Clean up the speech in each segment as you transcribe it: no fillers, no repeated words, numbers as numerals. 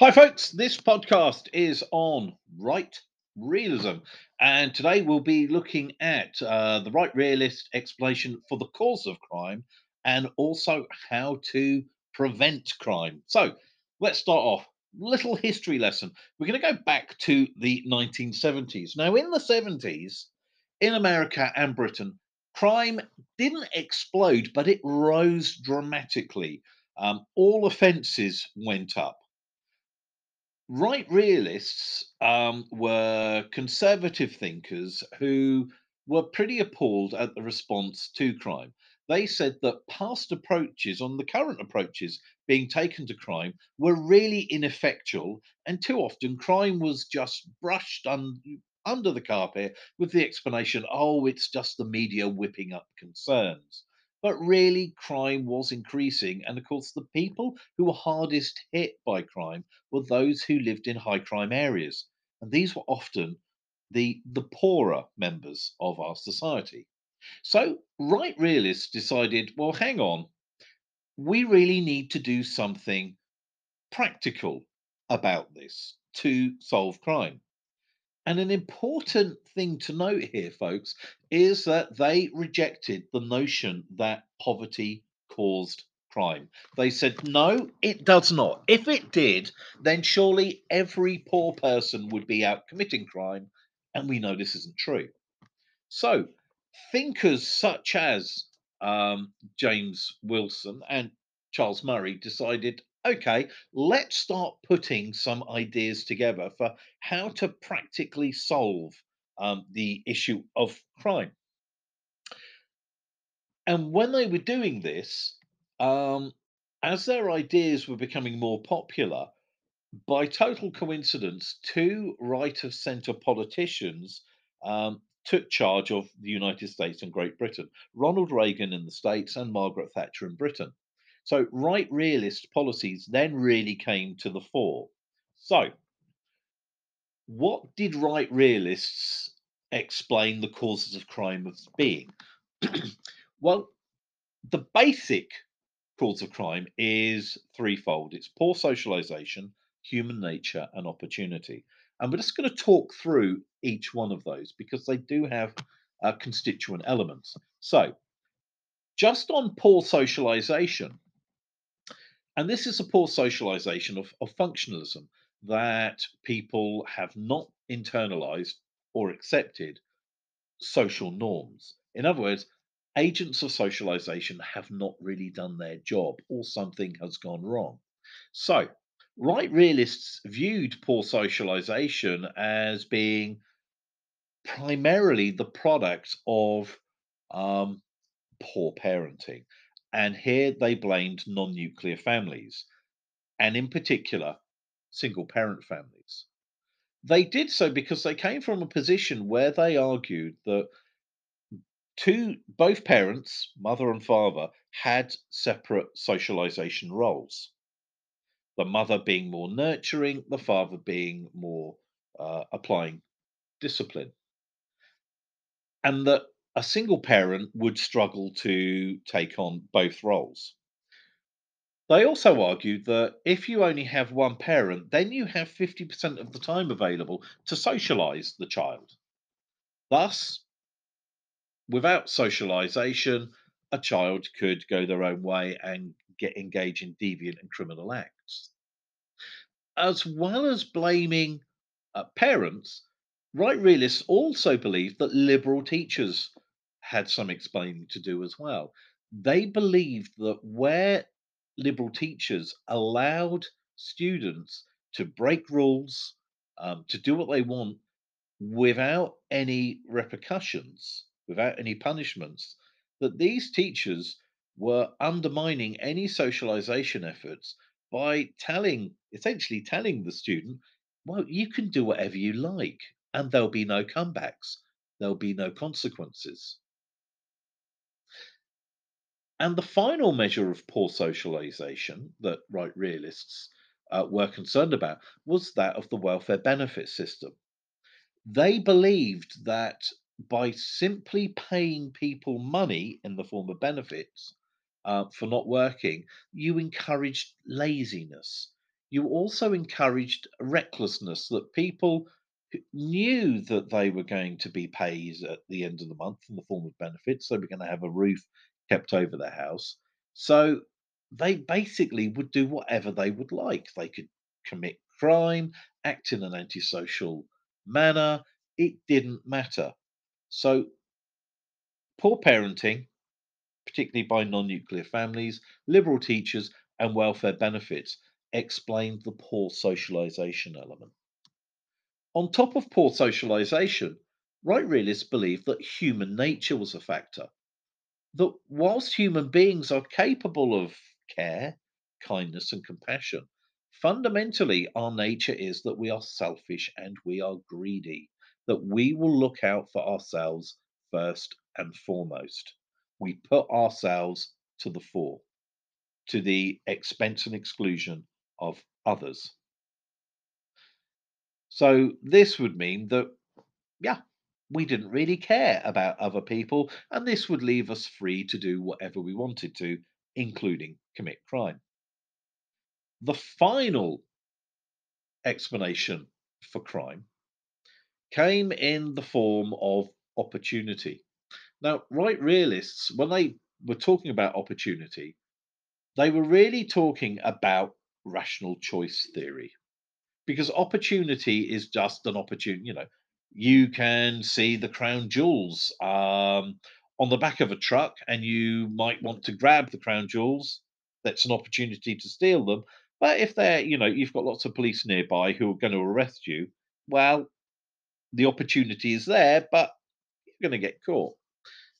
Hi folks, this podcast is on Right Realism, and today we'll be looking at the right realist explanation for the cause of crime and also how to prevent crime. So let's start off. Little history lesson. We're going to go back to the 1970s. Now in the 70s, in America and Britain, crime didn't explode, but it rose dramatically. All offences went up. Right realists were conservative thinkers who were pretty appalled at the response to crime. They said that past approaches on the current approaches being taken to crime were really ineffectual, and too often crime was just brushed under the carpet with the explanation, oh, it's just the media whipping up concerns. But really, crime was increasing. And of course, the people who were hardest hit by crime were those who lived in high crime areas. And these were often the poorer members of our society. So right realists decided, well, hang on, we really need to do something practical about this to solve crime. And an important thing to note here, folks, is that they rejected the notion that poverty caused crime. They said, no, it does not. If it did, then surely every poor person would be out committing crime. And we know this isn't true. So thinkers such as James Wilson and Charles Murray decided, okay, let's start putting some ideas together for how to practically solve the issue of crime. And when they were doing this, as their ideas were becoming more popular, by total coincidence, two right-of-centre politicians took charge of the United States and Great Britain, Ronald Reagan in the States and Margaret Thatcher in Britain. So right realist policies then really came to the fore. So what did right realists explain the causes of crime as being? Well, the basic cause of crime is threefold. It's poor socialization, human nature, and opportunity. And we're just going to talk through each one of those because they do have constituent elements. So just on poor socialization, and this is a poor socialization of functionalism that people have not internalized or accepted social norms. In other words, agents of socialization have not really done their job or something has gone wrong. So right realists viewed poor socialization as being primarily the product of poor parenting. And here they blamed non-nuclear families, and in particular, single-parent families. They did so because they came from a position where they argued that both parents, mother and father, had separate socialization roles. The mother being more nurturing, the father being more applying discipline. And that a single parent would struggle to take on both roles. They also argued that if you only have one parent, then you have 50% of the time available to socialize the child. Thus, without socialization, a child could go their own way and engage in deviant and criminal acts. As well as blaming parents, right realists also believed that liberal teachers had some explaining to do as well. They believed that where liberal teachers allowed students to break rules, to do what they want without any repercussions, without any punishments, that these teachers were undermining any socialization efforts by essentially telling the student, well, you can do whatever you like and there'll be no comebacks, there'll be no consequences. And the final measure of poor socialization that right realists were concerned about was that of the welfare benefit system. They believed that by simply paying people money in the form of benefits for not working, you encouraged laziness. you also encouraged recklessness, that people knew that they were going to be paid at the end of the month in the form of benefits. They were going to have a roof kept over their house. So they basically would do whatever they would like. They could commit crime, act in an antisocial manner. It didn't matter. So poor parenting, particularly by non-nuclear families, liberal teachers and welfare benefits explained the poor socialization element. On top of poor socialization, right realists believed that human nature was a factor. That whilst human beings are capable of care, kindness and compassion, fundamentally our nature is that we are selfish and we are greedy, that we will look out for ourselves first and foremost. We put ourselves to the fore, to the expense and exclusion of others. So this would mean that, yeah, we didn't really care about other people, and this would leave us free to do whatever we wanted to, including commit crime. The final explanation for crime came in the form of opportunity. Now, right realists, when they were talking about opportunity, they were really talking about rational choice theory, because opportunity is just an opportunity. You know, you can see the crown jewels on the back of a truck and you might want to grab the crown jewels. That's an opportunity to steal them. But if they're, you know, you've got lots of police nearby who are going to arrest you, well, the opportunity is there, but you're going to get caught.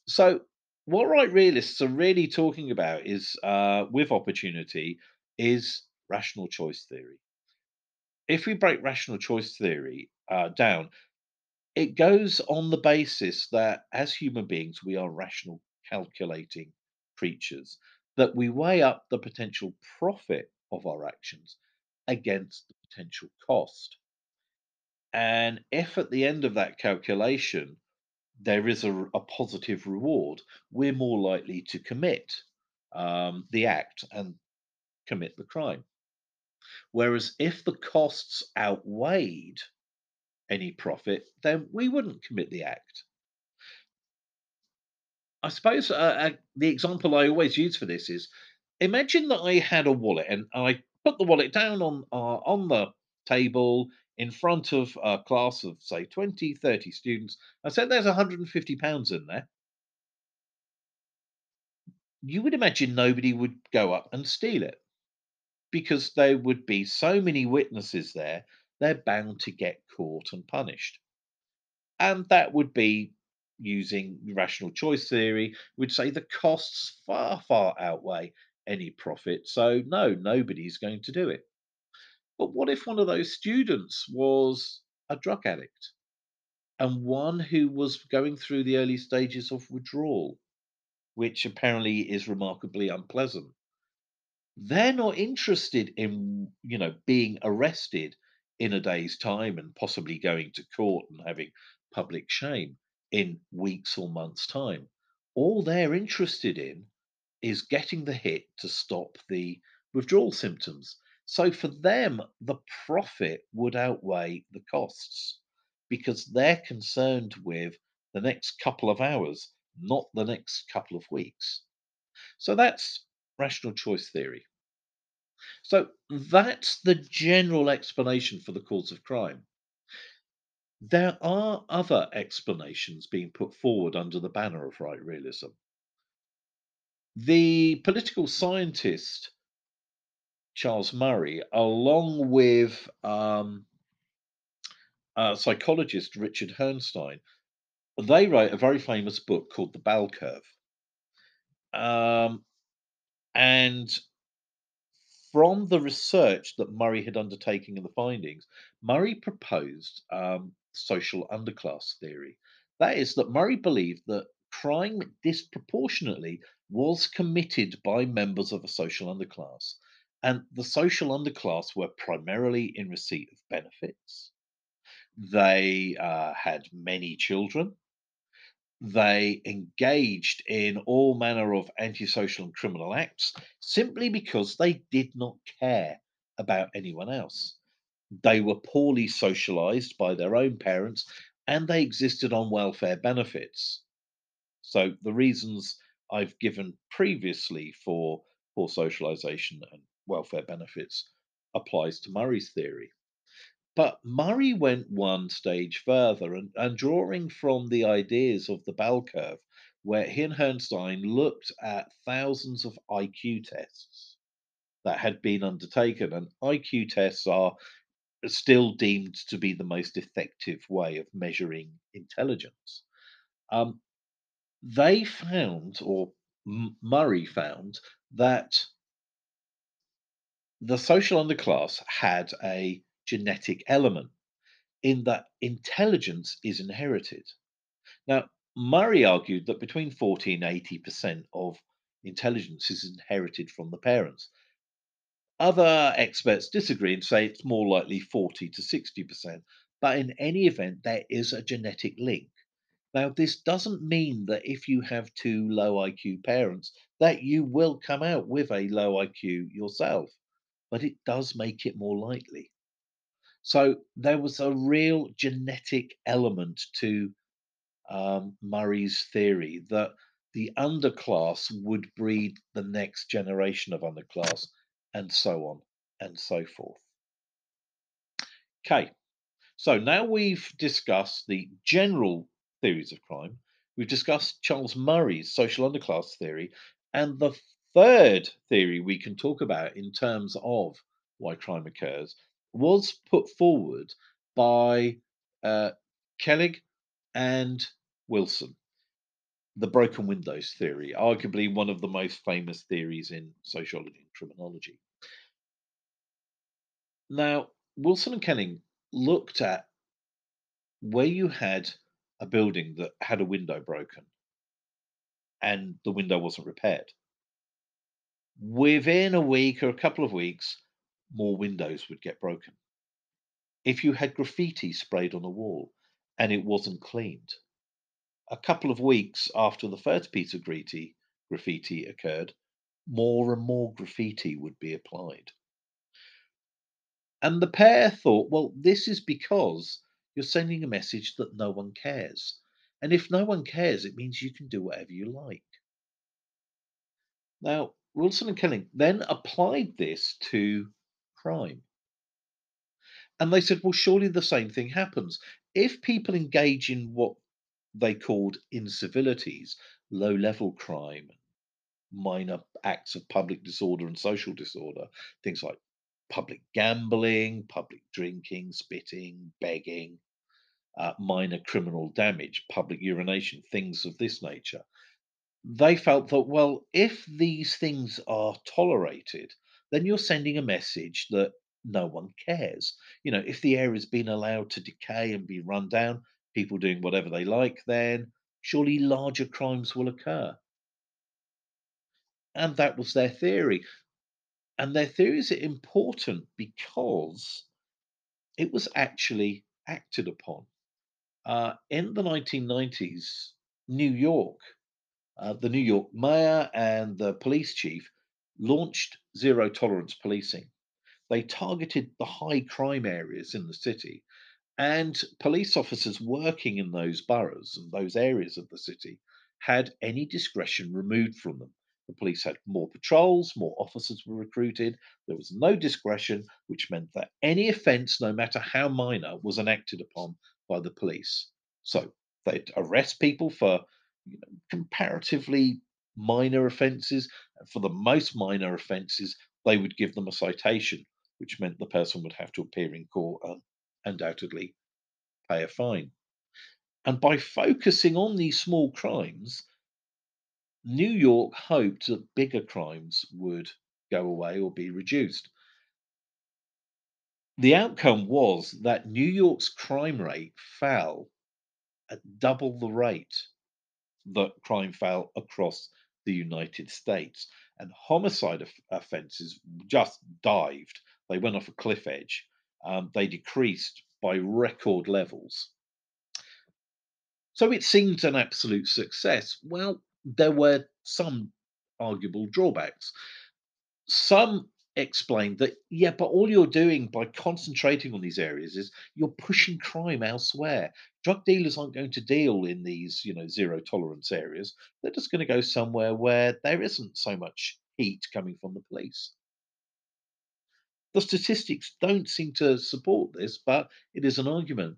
So what right realists are really talking about is, with opportunity, is rational choice theory. If we break rational choice theory down, it goes on the basis that as human beings, we are rational, calculating creatures, that we weigh up the potential profit of our actions against the potential cost. And if at the end of that calculation, there is a positive reward, we're more likely to commit the act and commit the crime. Whereas if the costs outweighed any profit, then we wouldn't commit the act. I suppose the example I always use for this is, imagine that I had a wallet and I put the wallet down on the table in front of a class of, say, 20, 30 students. I said there's £150 in there. You would imagine nobody would go up and steal it, because there would be so many witnesses there, they're bound to get caught and punished. And that would be, using rational choice theory, would say the costs far, far outweigh any profit. So no, nobody's going to do it. But what if one of those students was a drug addict and one who was going through the early stages of withdrawal, which apparently is remarkably unpleasant? They're not interested in, you know, being arrested in a day's time and possibly going to court and having public shame in weeks or months' time. All they're interested in is getting the hit to stop the withdrawal symptoms. So for them, the profit would outweigh the costs, because they're concerned with the next couple of hours, not the next couple of weeks. So that's rational choice theory. So that's the general explanation for the cause of crime. There are other explanations being put forward under the banner of right realism. The political scientist Charles Murray, along with psychologist Richard Herrnstein, they wrote a very famous book called The Bell Curve. And from the research that Murray had undertaken and the findings, Murray proposed social underclass theory. That is, that Murray believed that crime disproportionately was committed by members of a social underclass. And the social underclass were primarily in receipt of benefits. They had many children. They engaged in all manner of antisocial and criminal acts simply because they did not care about anyone else. They were poorly socialized by their own parents, and they existed on welfare benefits. So the reasons I've given previously for poor socialization and welfare benefits applies to Murray's theory. But Murray went one stage further, and drawing from the ideas of the bell curve, where he and Herrnstein looked at thousands of IQ tests that had been undertaken. And IQ tests are still deemed to be the most effective way of measuring intelligence. They found, or Murray found, that the social underclass had a genetic element in that intelligence is inherited. Now, Murray argued that between 40 and 80% of intelligence is inherited from the parents. Other experts disagree and say it's more likely 40 to 60%, but in any event, there is a genetic link. Now, this doesn't mean that if you have two low IQ parents, that you will come out with a low IQ yourself, but it does make it more likely. So there was a real genetic element to Murray's theory that the underclass would breed the next generation of underclass, and so on and so forth. Okay, so now we've discussed the general theories of crime, we've discussed Charles Murray's social underclass theory, and the third theory we can talk about in terms of why crime occurs was put forward by Kelling and Wilson, the broken windows theory, arguably one of the most famous theories in sociology and criminology. Now, Wilson and Kelling looked at where you had a building that had a window broken and the window wasn't repaired. Within a week or a couple of weeks, more windows would get broken. If you had graffiti sprayed on a wall and it wasn't cleaned, a couple of weeks after the first piece of graffiti occurred, more and more graffiti would be applied. And the pair thought, well, this is because you're sending a message that no one cares. And if no one cares, it means you can do whatever you like. Now, Wilson and Kelling then applied this to crime. And they said, well, surely the same thing happens. If people engage in what they called incivilities, low-level crime, minor acts of public disorder and social disorder, things like public gambling, public drinking, spitting, begging, minor criminal damage, public urination, things of this nature. They felt that, well, if these things are tolerated, then you're sending a message that no one cares. You know, if the air has been allowed to decay and be run down, people doing whatever they like, then surely larger crimes will occur. And that was their theory. And their theory is important because it was actually acted upon. In the 1990s, New York, the New York mayor and the police chief launched zero tolerance policing. They targeted the high crime areas in the city, and police officers working in those boroughs and those areas of the city had any discretion removed from them. The police had more patrols, more officers were recruited. There was no discretion, which meant that any offence, no matter how minor, was enacted upon by the police. So they'd arrest people for comparatively minor offences. For the most minor offences, they would give them a citation, which meant the person would have to appear in court and undoubtedly pay a fine. And by focusing on these small crimes, New York hoped that bigger crimes would go away or be reduced. The outcome was that New York's crime rate fell at double the rate that crime fell across the United States. And homicide offences just dived. They went off a cliff edge. They decreased by record levels. So it seemed an absolute success. Well, there were some arguable drawbacks. Some explained that, yeah, but all you're doing by concentrating on these areas is you're pushing crime elsewhere. Drug dealers aren't going to deal in these, you know, zero tolerance areas. They're just going to go somewhere where there isn't so much heat coming from the police. The statistics don't seem to support this, but it is an argument.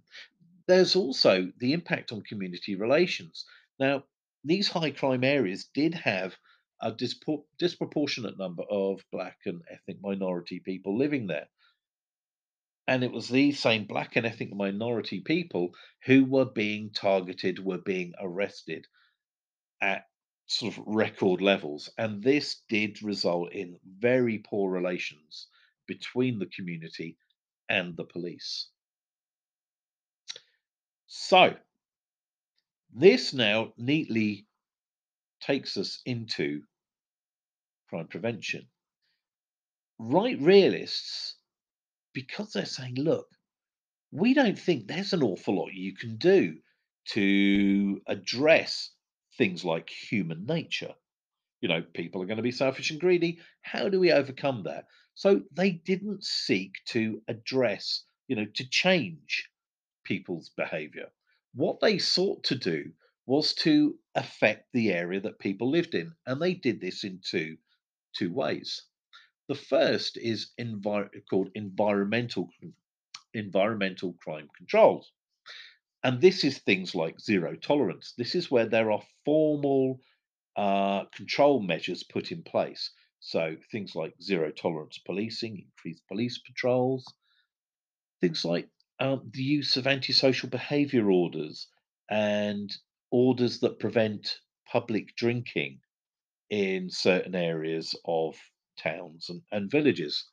There's also the impact on community relations. Now, these high crime areas did have a disproportionate number of black and ethnic minority people living there. And it was these same black and ethnic minority people who were being targeted, were being arrested at sort of record levels. And this did result in very poor relations between the community and the police. So this now neatly takes us into crime prevention. Right realists, because they're saying, look, we don't think there's an awful lot you can do to address things like human nature. You know, people are going to be selfish and greedy. How do we overcome that? So they didn't seek to address, you know, to change people's behavior. What they sought to do was to affect the area that people lived in. And they did this in two ways. The first is called environmental crime controls. And this is things like zero tolerance. This is where there are formal control measures put in place. So things like zero tolerance policing, increased police patrols, things like the use of antisocial behaviour orders and orders that prevent public drinking in certain areas of towns and villages.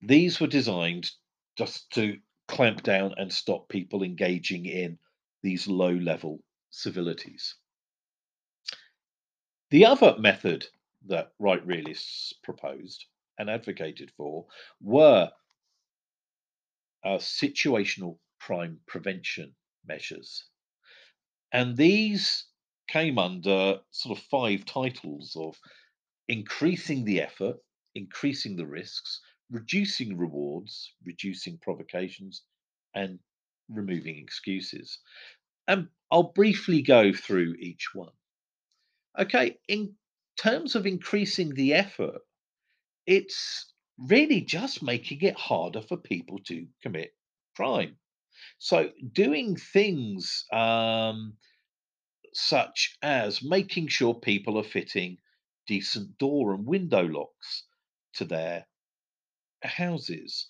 These were designed just to clamp down and stop people engaging in these low-level civilities. The other method that right realists proposed and advocated for were situational crime prevention measures. And these came under sort of five titles of increasing the effort, increasing the risks, reducing rewards, reducing provocations, and removing excuses. And I'll briefly go through each one. Okay, in terms of increasing the effort, it's really just making it harder for people to commit crime. So doing things such as making sure people are fitting decent door and window locks to their houses,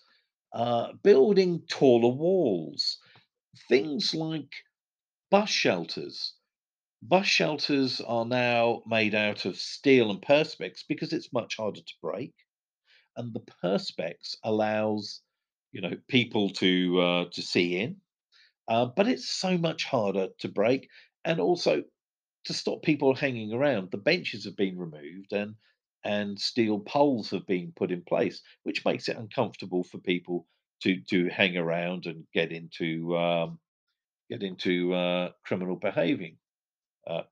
building taller walls, things like bus shelters. Bus shelters are now made out of steel and perspex because it's much harder to break. And the perspex allows, you know, people to see in, but it's so much harder to break, and also to stop people hanging around. The benches have been removed, and steel poles have been put in place, which makes it uncomfortable for people to hang around and get into criminal behaving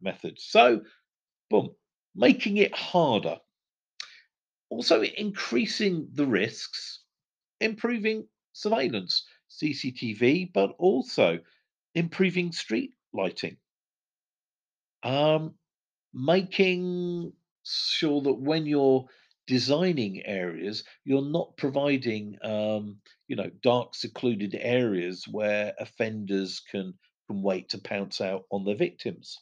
methods. So, boom, making it harder. Also increasing the risks, improving surveillance, CCTV, but also improving street lighting. Making sure that when you're designing areas, you're not providing, you know, dark, secluded areas where offenders can wait to pounce out on their victims.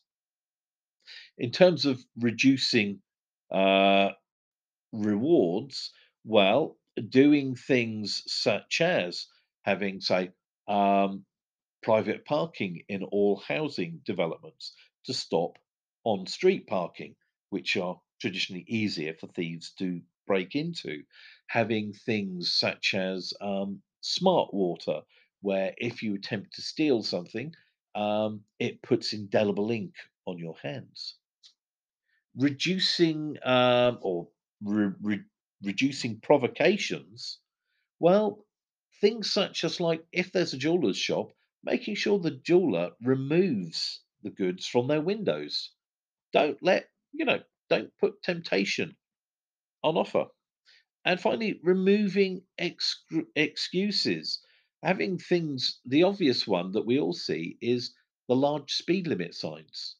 In terms of reducing rewards, well, doing things such as having, say, private parking in all housing developments to stop on-street parking, which are traditionally easier for thieves to break into. Having things such as smart water, where if you attempt to steal something, it puts indelible ink on your hands. Reducing reducing provocations, well, things such as, like, if there's a jeweler's shop, making sure the jeweler removes the goods from their windows. Don't put temptation on offer. And finally, removing excuses. Having things, the obvious one that we all see is the large speed limit signs.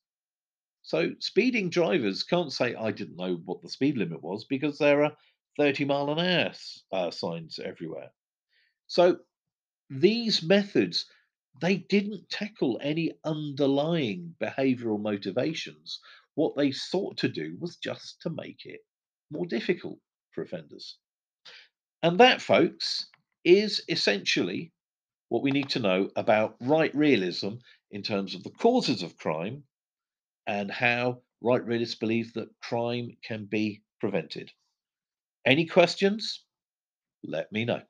So speeding drivers can't say, I didn't know what the speed limit was, because there are 30-mile-an-hour signs everywhere. So these methods, they didn't tackle any underlying behavioral motivations. What they sought to do was just to make it more difficult for offenders. And that, folks, is essentially what we need to know about right realism in terms of the causes of crime and how right realists believe that crime can be prevented. Any questions? Let me know.